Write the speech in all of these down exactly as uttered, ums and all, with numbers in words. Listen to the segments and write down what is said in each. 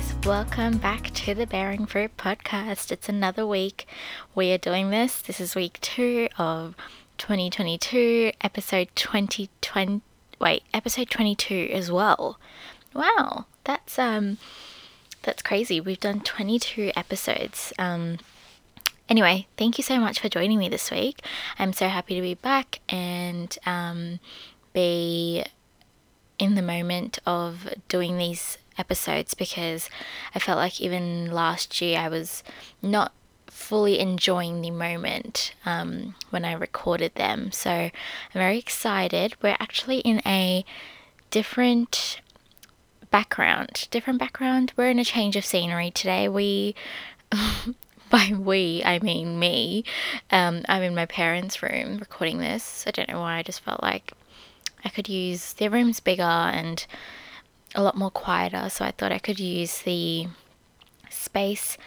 guys, welcome back to the Bearing Fruit podcast. It's another week we are doing this. This is week two of twenty twenty-two, episode twenty twenty. Wait, episode twenty-two as well. Wow, that's um, that's crazy. We've done twenty-two episodes. Um, anyway, thank you so much for joining me this week. I'm so happy to be back and um, be in the moment of doing these episodes, because I felt like even last year I was not fully enjoying the moment um, when I recorded them. So I'm very excited. We're actually in a different background, different background. We're in a change of scenery today. We, by we, I mean me. Um, I'm in my parents' room recording this. I don't know why, I just felt like I could use, their room's bigger and a lot more quieter, so I thought I could use the space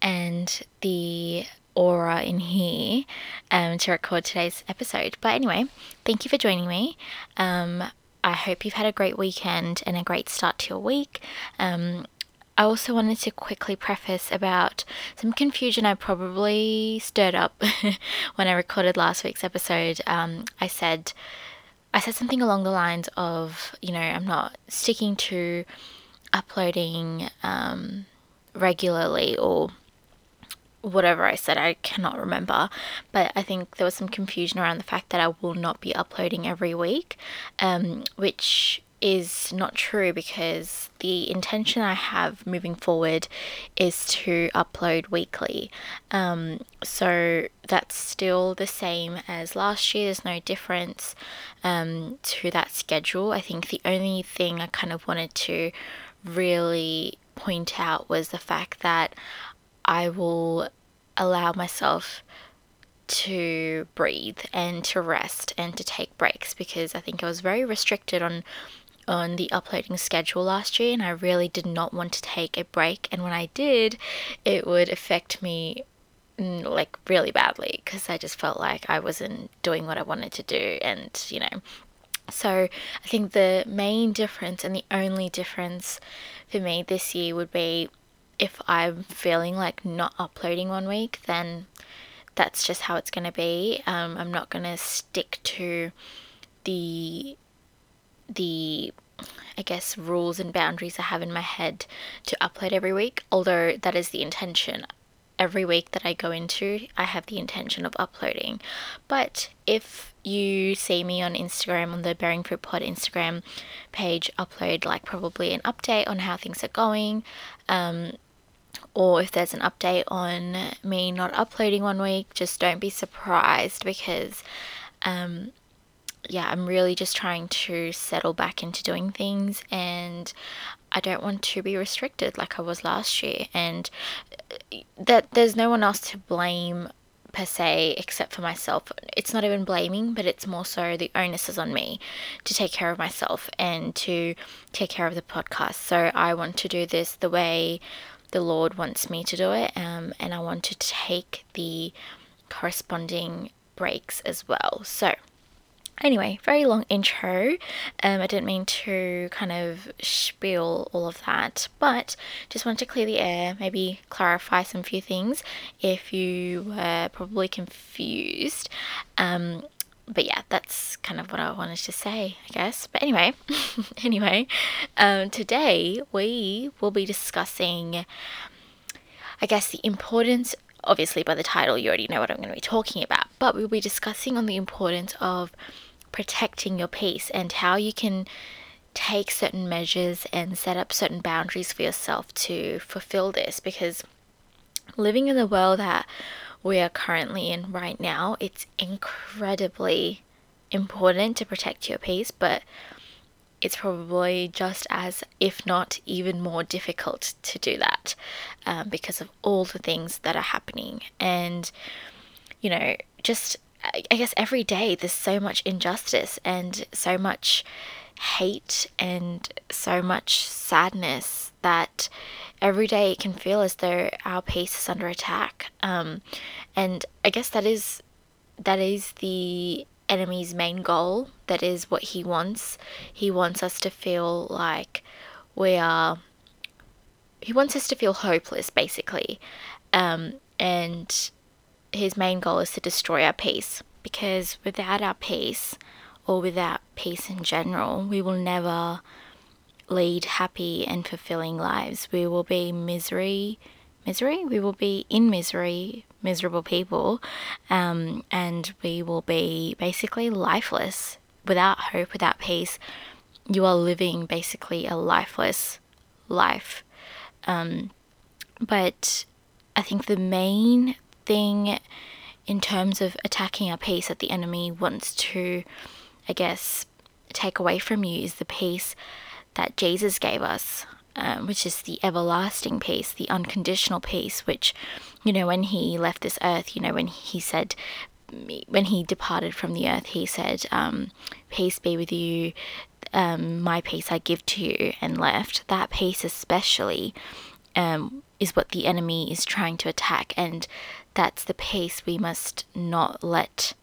and the aura in here um, to record today's episode. But anyway, thank you for joining me. Um, I hope you've had a great weekend and a great start to your week. Um, I also wanted to quickly preface about some confusion I probably stirred up when I recorded last week's episode. Um, I said... I said something along the lines of, you know, I'm not sticking to uploading um, regularly or whatever I said. I cannot remember, but I think there was some confusion around the fact that I will not be uploading every week, um, which is not true, because the intention I have moving forward is to upload weekly. Um, so that's still the same as last year. There's no difference um, to that schedule. I think the only thing I kind of wanted to really point out was the fact that I will allow myself to breathe and to rest and to take breaks, because I think I was very restricted on on the uploading schedule last year, and I really did not want to take a break, and when I did, it would affect me like really badly, because I just felt like I wasn't doing what I wanted to do. And you know, so I think the main difference and the only difference for me this year would be if I'm feeling like not uploading one week, then that's just how it's going to be. um, I'm not going to stick to the the I guess rules and boundaries I have in my head to upload every week, although that is the intention. Every week that I go into, I have the intention of uploading. But if you see me on Instagram, on the Bearing Fruit Pod Instagram page, upload like probably an update on how things are going, um or if there's an update on me not uploading one week, just don't be surprised, because um yeah, I'm really just trying to settle back into doing things, and I don't want to be restricted like I was last year. And that there's no one else to blame per se except for myself. It's not even blaming, but it's more so the onus is on me to take care of myself and to take care of the podcast. So I want to do this the way the Lord wants me to do it, um, and I want to take the corresponding breaks as well. So anyway, very long intro. Um, I didn't mean to kind of spiel all of that, but just wanted to clear the air, maybe clarify some few things if you were probably confused. Um, but yeah, that's kind of what I wanted to say, I guess. But anyway, anyway, um, today we will be discussing, I guess, the importance. Obviously, by the title, you already know what I'm going to be talking about, but we'll be discussing on the importance of protecting your peace and how you can take certain measures and set up certain boundaries for yourself to fulfill this, because living in the world that we are currently in right now, it's incredibly important to protect your peace, but it's probably just as, if not even more difficult to do that, um, because of all the things that are happening. And, you know, just, I guess every day there's so much injustice and so much hate and so much sadness that every day it can feel as though our peace is under attack. Um, and I guess that is, that is the enemy's main goal. That is what he wants. He wants us to feel like we are he wants us to feel hopeless, basically. Um, and his main goal is to destroy our peace, because without our peace, or without peace in general, we will never lead happy and fulfilling lives. We will be misery, misery? We will be in misery, miserable people, um, and we will be basically lifeless. Without hope, without peace, you are living basically a lifeless life. Um, but I think the main thing in terms of attacking our peace that the enemy wants to, I guess, take away from you is the peace that Jesus gave us, um, which is the everlasting peace, the unconditional peace, which, you know, when he left this earth, you know, when he said, when he departed from the earth, he said, um, peace be with you, um, my peace I give to you, and left. That peace especially um, is what the enemy is trying to attack, and that's the peace we must not let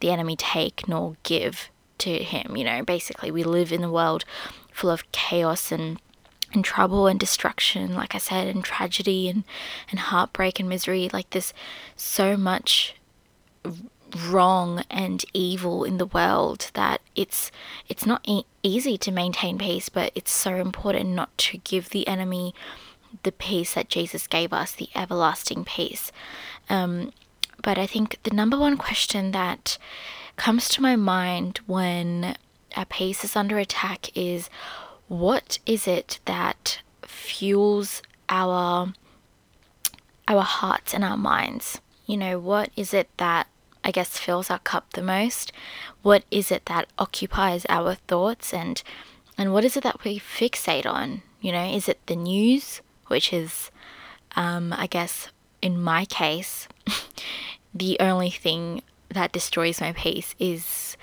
the enemy take nor give to him. You know, basically we live in a world full of chaos and and trouble and destruction, like I said, and tragedy and, and heartbreak and misery. Like, there's so much wrong and evil in the world that it's it's not e- easy to maintain peace, but it's so important not to give the enemy the peace that Jesus gave us, the everlasting peace. Um, but I think the number one question that comes to my mind when our peace is under attack is, what is it that fuels our our hearts and our minds? You know, what is it that, I guess, fills our cup the most? What is it that occupies our thoughts, and and what is it that we fixate on? You know, is it the news, which is, um, I guess, in my case, the only thing that destroys my peace is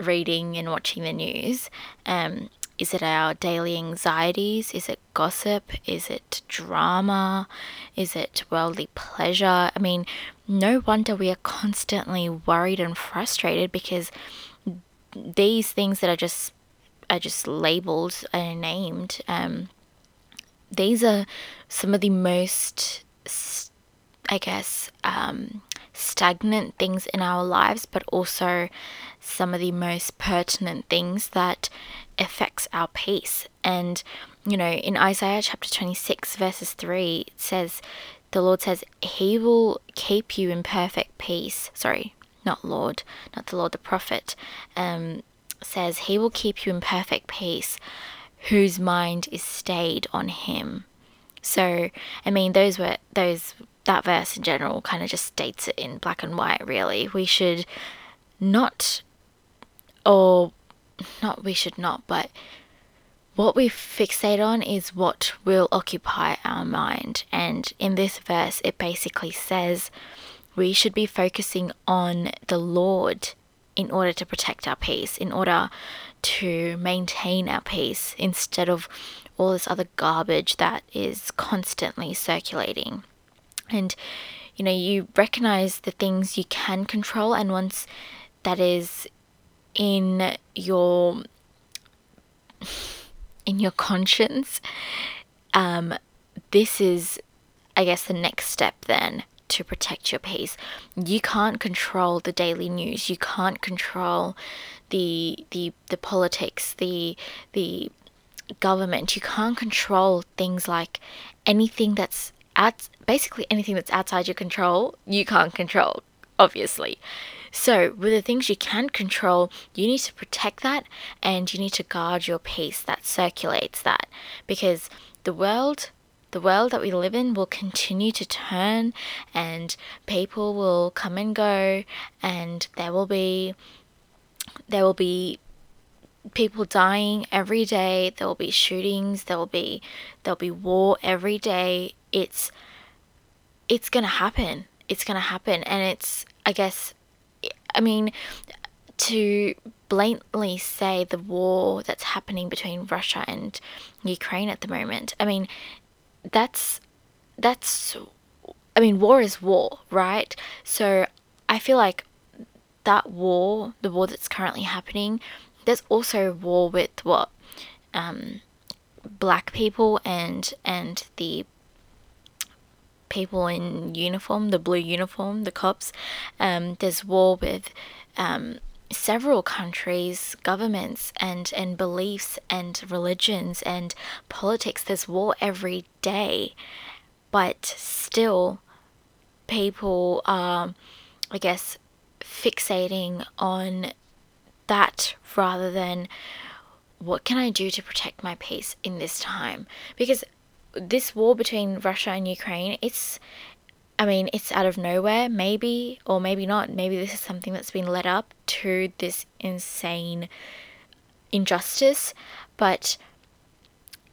reading and watching the news. Um, is it our daily anxieties? Is it gossip? Is it drama? Is it worldly pleasure? I mean, no wonder we are constantly worried and frustrated, because these things that are just are just labeled and named, um, these are some of the most, I guess, um, stagnant things in our lives, but also some of the most pertinent things that affects our peace. And, you know, in Isaiah chapter twenty-six, verses three, it says, the Lord says, he will keep you in perfect peace. Sorry, not Lord, not the Lord, the prophet, um, says, he will keep you in perfect peace, whose mind is stayed on him. So, I mean, those were, those that verse in general kind of just states it in black and white, really. We should not, or not we should not, but what we fixate on is what will occupy our mind. And in this verse, it basically says we should be focusing on the Lord in order to protect our peace, in order to maintain our peace, instead of all this other garbage that is constantly circulating. And, you know, you recognize the things you can control, and once that is in your in your conscience, um, this is, I guess, the next step then to protect your peace. You can't control the daily news. You can't control the the the politics, the the government. You can't control things like anything that's At, basically anything that's outside your control, you can't control, obviously. So with the things you can control, you need to protect that, and you need to guard your peace that circulates that, because the world, the world that we live in will continue to turn, and people will come and go, and there will be, there will be people dying every day, there will be shootings, there will be there'll be war every day. It's it's gonna happen. It's gonna happen, and it's I guess, I mean, to blatantly say the war that's happening between Russia and Ukraine at the moment. I mean, that's that's, I mean, war is war, right? So I feel like that war, the war that's currently happening. There's also war with what um, black people and and the people in uniform, the blue uniform, the cops. Um, there's war with um, several countries, governments, and and beliefs and religions and politics. There's war every day, but still people are, I guess, fixating on that rather than what can I do to protect my peace in this time. Because this war between Russia and Ukraine, it's, I mean, it's out of nowhere, maybe, or maybe not. Maybe this is something that's been led up to this insane injustice. But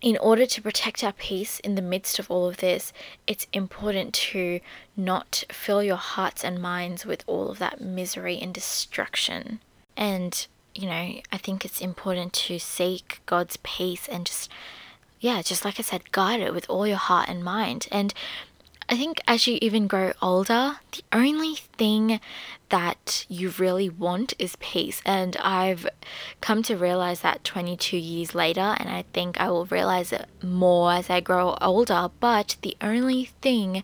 in order to protect our peace in the midst of all of this, it's important to not fill your hearts and minds with all of that misery and destruction. And, you know, I think it's important to seek God's peace and just... yeah, just like I said, guide it with all your heart and mind. And I think as you even grow older, the only thing that you really want is peace. And I've come to realize that twenty-two years later, and I think I will realize it more as I grow older. But the only thing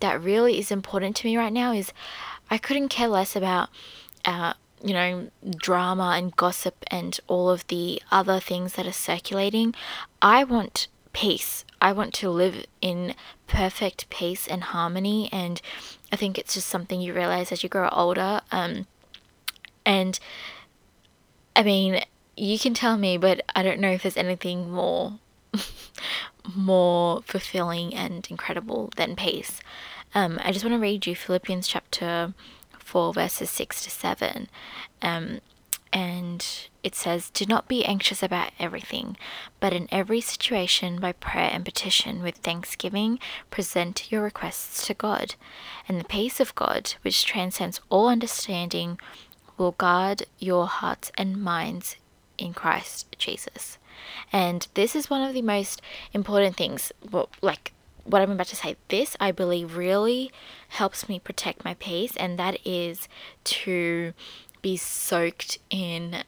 that really is important to me right now is I couldn't care less about, uh, you know, drama and gossip and all of the other things that are circulating. I want peace. I want to live in perfect peace and harmony. And I think it's just something you realize as you grow older. Um, and I mean, you can tell me, but I don't know if there's anything more, more fulfilling and incredible than peace. Um, I just want to read you Philippians chapter four verses six to seven, um, and it says, "Do not be anxious about everything, but in every situation by prayer and petition with thanksgiving present your requests to God, and the peace of God, which transcends all understanding, will guard your hearts and minds in Christ Jesus." And this is one of the most important things, well, like what I'm about to say, this I believe really helps me protect my peace, and that is to be soaked in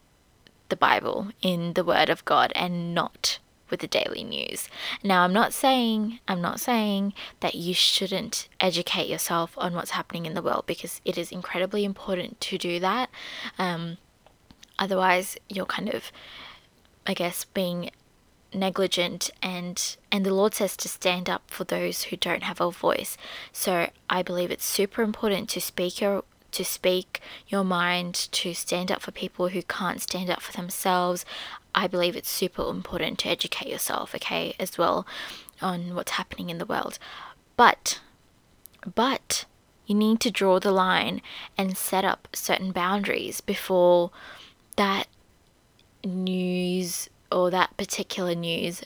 the Bible, in the Word of God, and not with the daily news. Now, I'm not saying, I'm not saying that you shouldn't educate yourself on what's happening in the world, because it is incredibly important to do that. Um, otherwise, you're kind of, I guess, being negligent, and and the Lord says to stand up for those who don't have a voice. So I believe it's super important to speak your to speak your mind, to stand up for people who can't stand up for themselves. I believe it's super important to educate yourself, okay, as well, on what's happening in the world. But but you need to draw the line and set up certain boundaries before that news or that particular news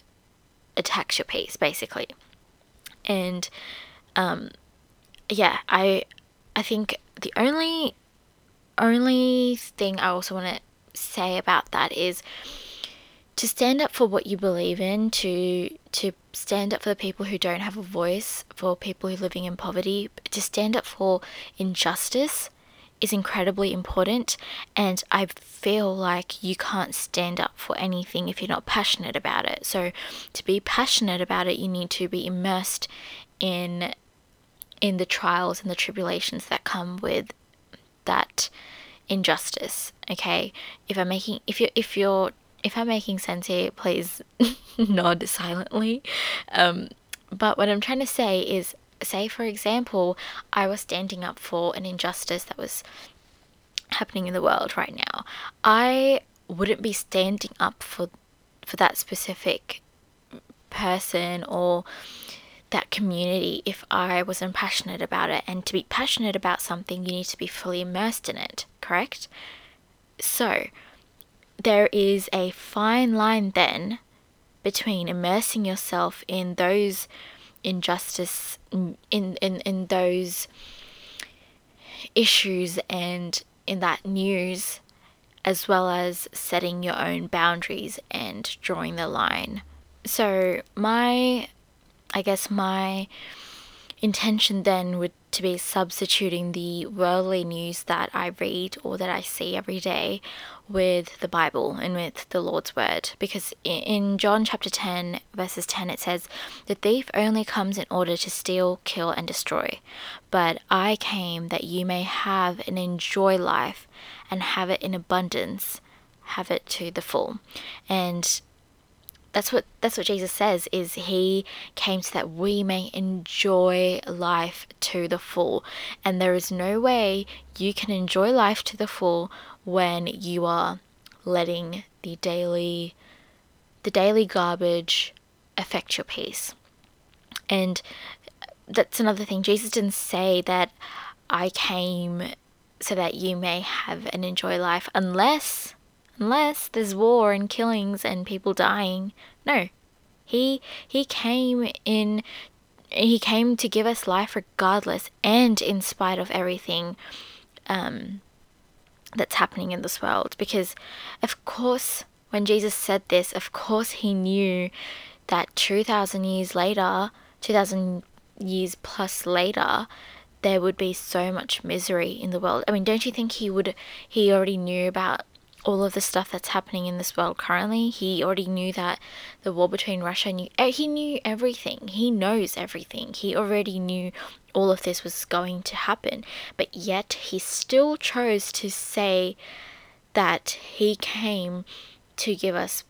attacks your peace, basically. And um, yeah, I I think the only only thing I also want to say about that is to stand up for what you believe in, to to stand up for the people who don't have a voice, for people who are living in poverty, to stand up for injustice is incredibly important. And I feel like you can't stand up for anything if you're not passionate about it. So to be passionate about it, you need to be immersed in in the trials and the tribulations that come with that injustice, okay? If I'm making if you if you're if I'm making sense here, please nod silently. Um but what I'm trying to say is, say, for example, I was standing up for an injustice that was happening in the world right now. I wouldn't be standing up for for that specific person or that community if I wasn't passionate about it. And to be passionate about something, you need to be fully immersed in it, correct? So there is a fine line then between immersing yourself in those injustice in, in in those issues and in that news, as well as setting your own boundaries and drawing the line. So my I guess my intention then would to be substituting the worldly news that I read or that I see every day with the Bible and with the Lord's Word. Because in John chapter ten, verses ten, it says, "The thief only comes in order to steal, kill, and destroy. But I came that you may have and enjoy life and have it in abundance, have it to the full." And That's what that's what Jesus says, is he came so that we may enjoy life to the full. And there is no way you can enjoy life to the full when you are letting the daily the daily garbage affect your peace. And that's another thing. Jesus didn't say that I came so that you may have and enjoy life unless Unless there's war and killings and people dying. No, he he came in. He came to give us life regardless and in spite of everything um, that's happening in this world. Because, of course, when Jesus said this, of course he knew that two thousand years later, two thousand years plus later, there would be so much misery in the world. I mean, don't you think he would? He already knew about all of the stuff that's happening in this world currently. He already knew that the war between Russia and Ukraine, he knew everything. He knows everything. He already knew all of this was going to happen. But yet he still chose to say that he came to give us,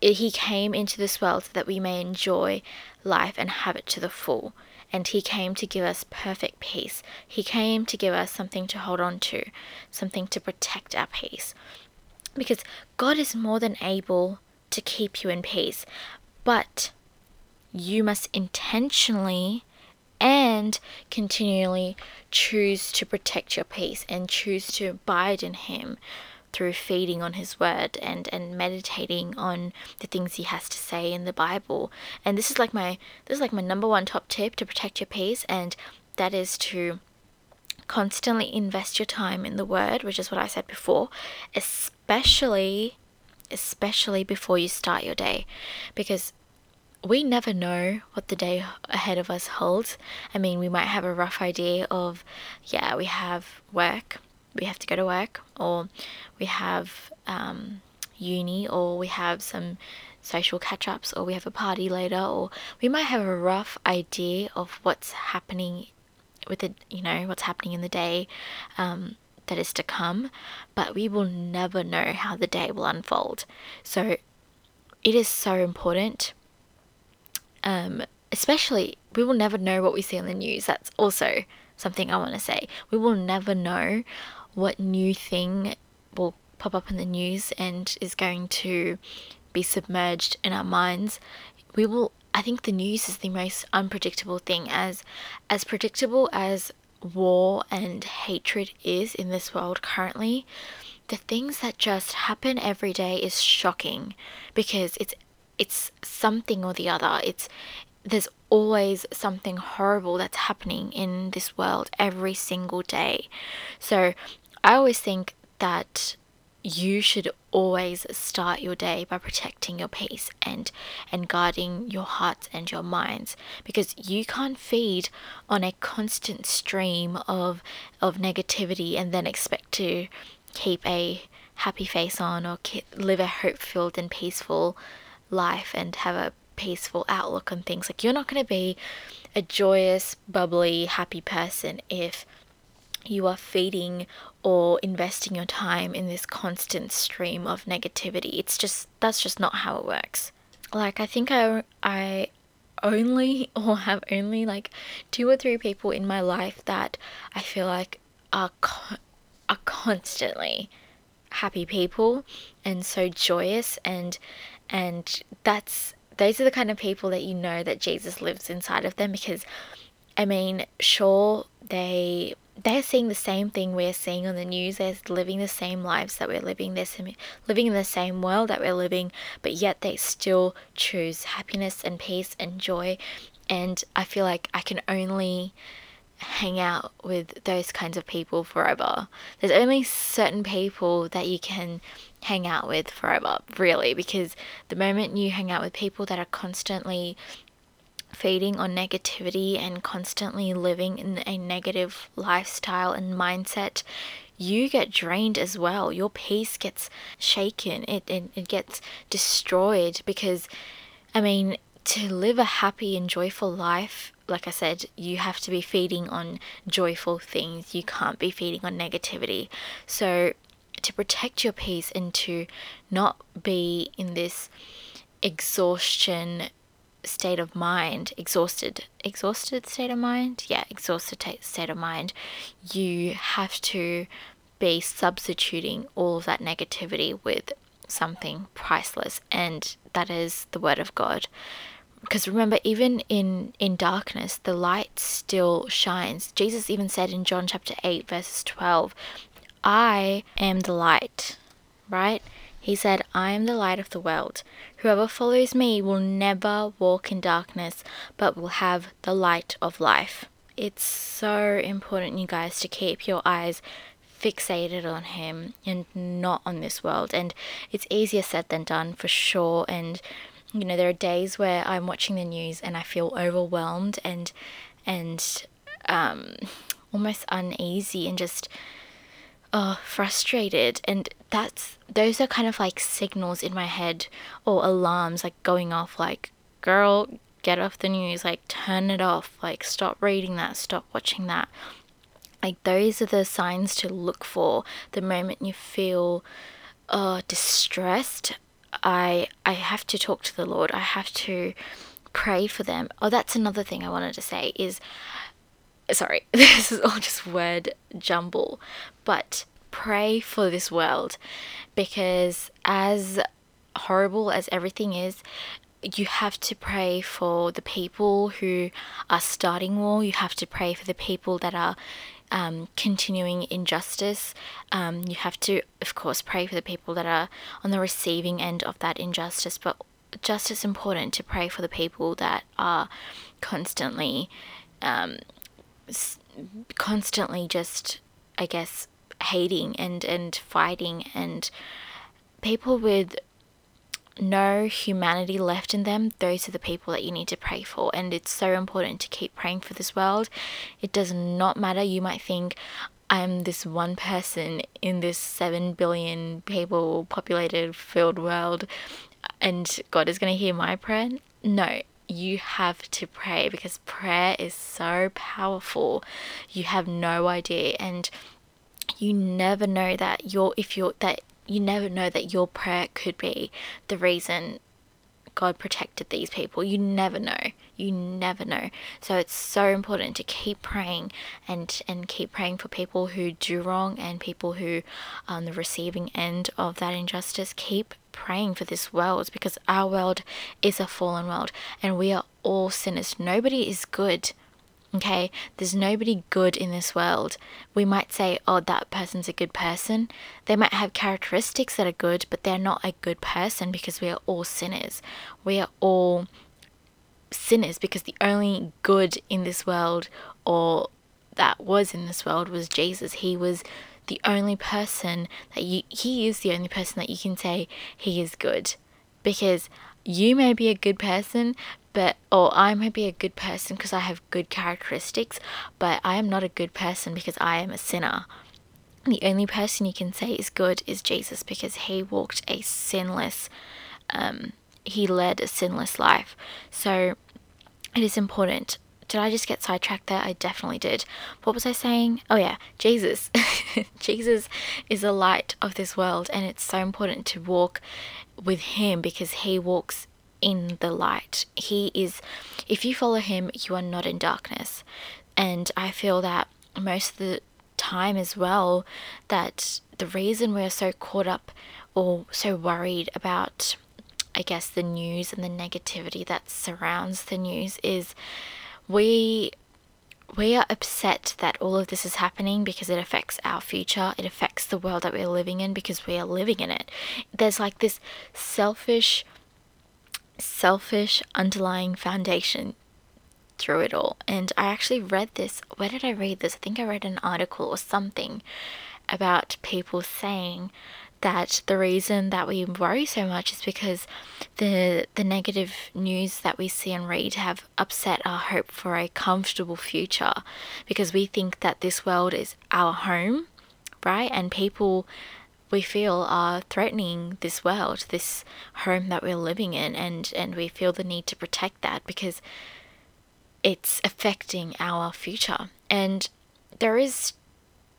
he came into this world so that we may enjoy life and have it to the full. And he came to give us perfect peace. He came to give us something to hold on to, something to protect our peace. Because God is more than able to keep you in peace, but you must intentionally and continually choose to protect your peace and choose to abide in him through feeding on his word and, and meditating on the things he has to say in the Bible. And this is like my this is like my number one top tip to protect your peace, and that is to constantly invest your time in the word, which is what I said before, especially, especially before you start your day, because we never know what the day ahead of us holds. I mean, we might have a rough idea of, yeah, we have work, we have to go to work, or we have um, uni, or we have some social catch-ups, or we have a party later, or we might have a rough idea of what's happening with it, you know, what's happening in the day um, that is to come, but we will never know how the day will unfold. So it is so important, um, especially we will never know what we see on the news. That's also something I want to say. We will never know what new thing will pop up in the news and is going to be submerged in our minds. We will I think the news is the most unpredictable thing. As as predictable as war and hatred is in this world currently, the things that just happen every day is shocking, because it's it's something or the other. It's there's always something horrible that's happening in this world every single day. So I always think that you should always start your day by protecting your peace and and guarding your hearts and your minds, because you can't feed on a constant stream of of negativity and then expect to keep a happy face on or ke- live a hope-filled and peaceful life and have a peaceful outlook on things. Like, you're not going to be a joyous, bubbly, happy person if you are feeding or investing your time in this constant stream of negativity. It's just, that's just not how it works. Like, I think I, I only or have only like two or three people in my life that I feel like are co- are constantly happy people and so joyous, and and that's those are the kind of people that you know that Jesus lives inside of them. Because I mean, sure, they they're seeing the same thing we're seeing on the news. They're living the same lives that we're living. They're living in the same world that we're living, but yet they still choose happiness and peace and joy. And I feel like I can only hang out with those kinds of people forever. There's only certain people that you can hang out with forever, really, because the moment you hang out with people that are constantly feeding on negativity and constantly living in a negative lifestyle and mindset, you get drained as well. Your peace gets shaken. It, it, it gets destroyed because, I mean, to live a happy and joyful life, like I said, you have to be feeding on joyful things. You can't be feeding on negativity. So to protect your peace and to not be in this exhaustion state of mind, exhausted, exhausted state of mind, yeah, exhausted state of mind, you have to be substituting all of that negativity with something priceless, and that is the Word of God. Because remember, even in, in darkness, the light still shines. Jesus even said in John chapter eight, verses twelve, I am the light, right? He said, I am the light of the world. Whoever follows me will never walk in darkness, but will have the light of life. It's so important, you guys, to keep your eyes fixated on Him and not on this world. And it's easier said than done, for sure. And, you know, there are days where I'm watching the news and I feel overwhelmed and, and um, almost uneasy and just... oh, frustrated, and that's those are kind of like signals in my head or alarms like going off, like, girl, get off the news, like, turn it off, like, stop reading that, stop watching that. Like, those are the signs to look for the moment you feel uh distressed. I I have to talk to the Lord. I have to pray for them. Oh, that's another thing I wanted to say is, sorry, this is all just word jumble, but pray for this world, because as horrible as everything is, you have to pray for the people who are starting war. You have to pray for the people that are um, continuing injustice. Um, you have to, of course, pray for the people that are on the receiving end of that injustice, but just as important to pray for the people that are constantly um constantly just, I guess, hating and, and fighting, and people with no humanity left in them. Those are the people that you need to pray for, and it's so important to keep praying for this world. It does not matter. You might think, I'm this one person in this seven billion people populated filled world and God is going to hear my prayer. No. You have to pray, because prayer is so powerful. You have no idea, and you never know that your if you're that you never know that your prayer could be the reason God protected these people. You never know. You never know. So it's so important to keep praying and and keep praying for people who do wrong and people who are on the receiving end of that injustice. Keep praying for this world, because our world is a fallen world and we are all sinners. Nobody is good, okay? There's nobody good in this world. We might say, oh, that person's a good person. They might have characteristics that are good, but they're not a good person, because we are all sinners. We are all sinners, because the only good in this world, or that was in this world, was Jesus. He was the only person that you he is the only person that you can say he is good, because you may be a good person, but or I may be a good person because I have good characteristics, but I am not a good person because I am a sinner. The only person you can say is good is Jesus, because he walked a sinless um he led a sinless life. So it is important. Did I just get sidetracked there? I definitely did. What was I saying? Oh yeah, Jesus. Jesus is the light of this world, and it's so important to walk with Him, because He walks in the light. He is, if you follow Him, you are not in darkness. And I feel that most of the time as well, that the reason we're so caught up or so worried about, I guess, the news and the negativity that surrounds the news is We we are upset that all of this is happening, because it affects our future. It affects the world that we're living in, because we are living in it. There's like this selfish, selfish underlying foundation through it all. And I actually read this. Where did I read this? I think I read an article or something about people saying that the reason that we worry so much is because the the negative news that we see and read have upset our hope for a comfortable future, because we think that this world is our home, right? And people, we feel, are threatening this world, this home that we're living in, and, and we feel the need to protect that because it's affecting our future. And there is,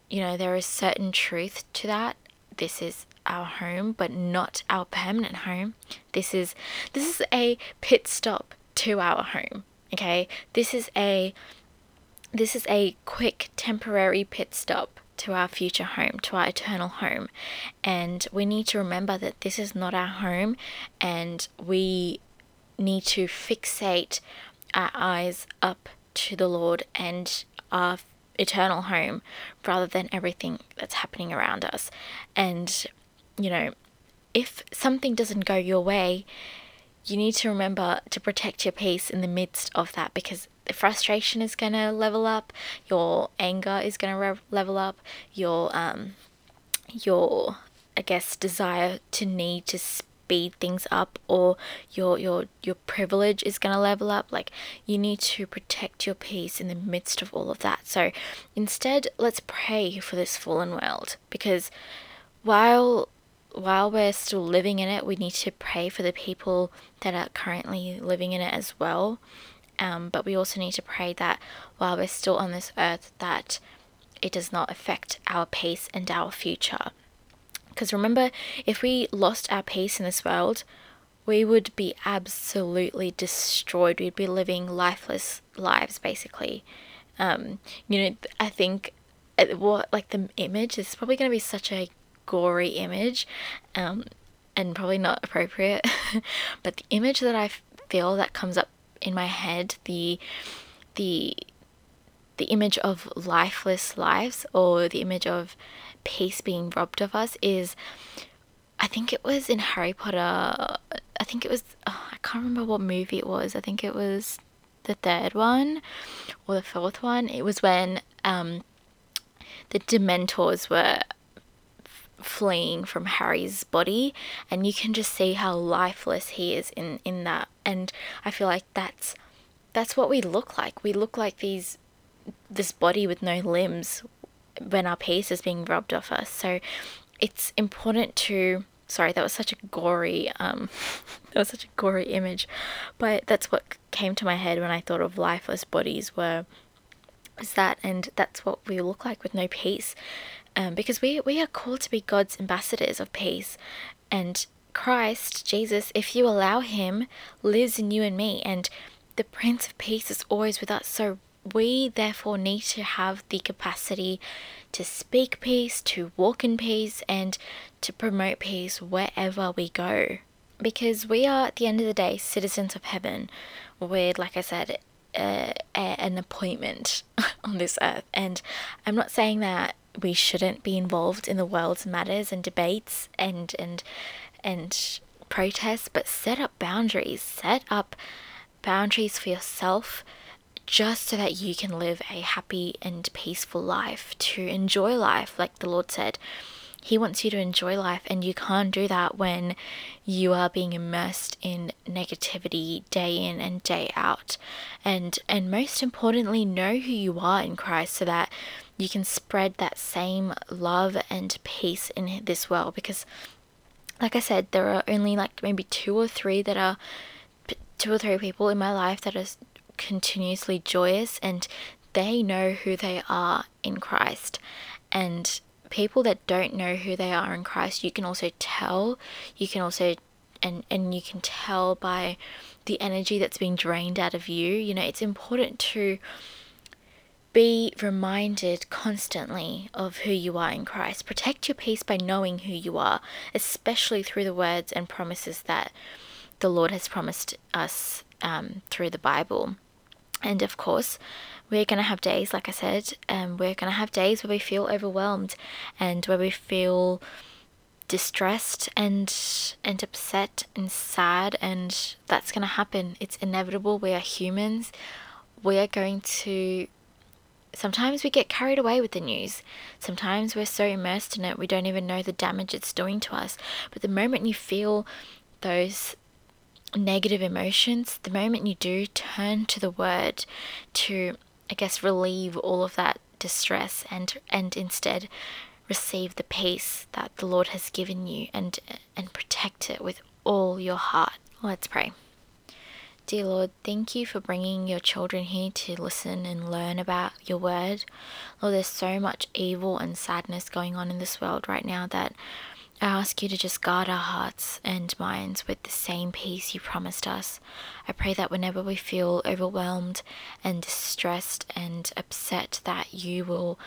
you know, there is certain truth to that. This is our home, but not our permanent home. This is, this is a pit stop to our home, okay? This is a, this is a quick temporary pit stop to our future home, to our eternal home. And we need to remember that this is not our home, and we need to fixate our eyes up to the Lord and our eternal home rather than everything that's happening around us. And, you know, if something doesn't go your way, you need to remember to protect your peace in the midst of that, because the frustration is going to level up, your anger is going to re- level up, your, um, your, I guess, desire to need to speed things up, or your, your, your privilege is going to level up. Like, you need to protect your peace in the midst of all of that. So instead, let's pray for this fallen world, because while While we're still living in it, we need to pray for the people that are currently living in it as well. Um, but we also need to pray that while we're still on this earth, that it does not affect our peace and our future. Because remember, if we lost our peace in this world, we would be absolutely destroyed. We'd be living lifeless lives, basically. Um, you know, I think what like the image is probably going to be such a gory image, um, and probably not appropriate, but the image that I feel that comes up in my head, the the the image of lifeless lives, or the image of peace being robbed of us, is, I think it was in Harry Potter, I think it was, oh, I can't remember what movie it was, I think it was the third one, or the fourth one, it was when um, the Dementors were fleeing from Harry's body, and you can just see how lifeless he is in in that. And I feel like that's that's what we look like. We look like these this body with no limbs when our peace is being robbed off us. So it's important to, sorry, that was such a gory um that was such a gory image, but that's what came to my head when I thought of lifeless bodies were, is that, and that's what we look like with no peace. Um, because we, we are called to be God's ambassadors of peace, and Christ, Jesus, if you allow him, lives in you and me, and the Prince of Peace is always with us. So we therefore need to have the capacity to speak peace, to walk in peace, and to promote peace wherever we go, because we are, at the end of the day, citizens of heaven. We're, like I said, uh, an appointment on this earth, and I'm not saying that we shouldn't be involved in the world's matters and debates and and and protests, but set up boundaries. Set up boundaries for yourself, just so that you can live a happy and peaceful life, to enjoy life. Like the Lord said, he wants you to enjoy life, and you can't do that when you are being immersed in negativity day in and day out. And and most importantly, know who you are in Christ, so that you can spread that same love and peace in this world. Because, like I said, there are only like maybe two or three that are two or three people in my life that are continuously joyous, and they know who they are in Christ. And people that don't know who they are in Christ, you can also tell. You can also and and you can tell by the energy that's being drained out of you. You know, it's important to be reminded constantly of who you are in Christ. Protect your peace by knowing who you are, especially through the words and promises that the Lord has promised us um, through the Bible. And of course, we're going to have days, like I said, um, we're going to have days where we feel overwhelmed, and where we feel distressed and and upset and sad, and that's going to happen. It's inevitable. We are humans. We are going to Sometimes we get carried away with the news. Sometimes we're so immersed in it, we don't even know the damage it's doing to us. But the moment you feel those negative emotions, the moment you do turn to the word to, I guess, relieve all of that distress and and instead receive the peace that the Lord has given you and and protect it with all your heart. Let's pray. Dear Lord, thank you for bringing your children here to listen and learn about your word. Lord, there's so much evil and sadness going on in this world right now that I ask you to just guard our hearts and minds with the same peace you promised us. I pray that whenever we feel overwhelmed and distressed and upset, that you will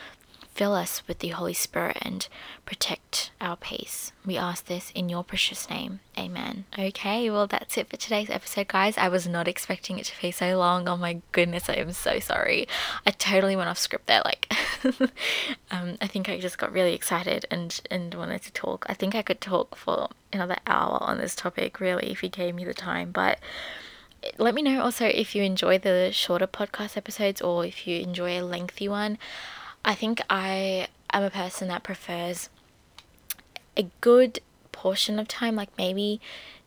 fill us with the Holy Spirit and protect our peace. We ask this in your precious name. Amen. Okay, well, that's it for today's episode, guys. I was not expecting it to be so long. Oh my goodness, I am so sorry. I totally went off script there. Like, um, I think I just got really excited and, and wanted to talk. I think I could talk for another hour on this topic, really, if you gave me the time. But let me know also if you enjoy the shorter podcast episodes or if you enjoy a lengthy one. I think I am a person that prefers a good portion of time, like maybe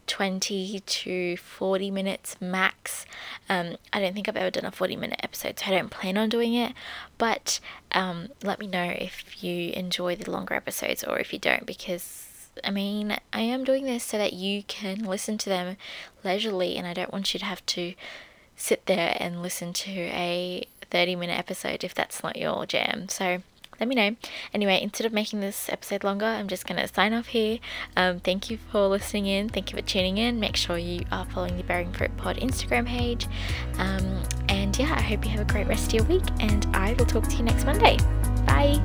twenty to forty minutes max. Um, I don't think I've ever done a forty minute episode, so I don't plan on doing it. But um, let me know if you enjoy the longer episodes or if you don't, because I mean, I am doing this so that you can listen to them leisurely, and I don't want you to have to sit there and listen to a thirty minute episode if that's not your jam. So let me know. Anyway, instead of making this episode longer, I'm just going to sign off here. Um, thank you for listening in. Thank you for tuning in. Make sure you are following the Bearing Fruit Pod Instagram page. Um, and yeah, I hope you have a great rest of your week, and I will talk to you next Monday. Bye.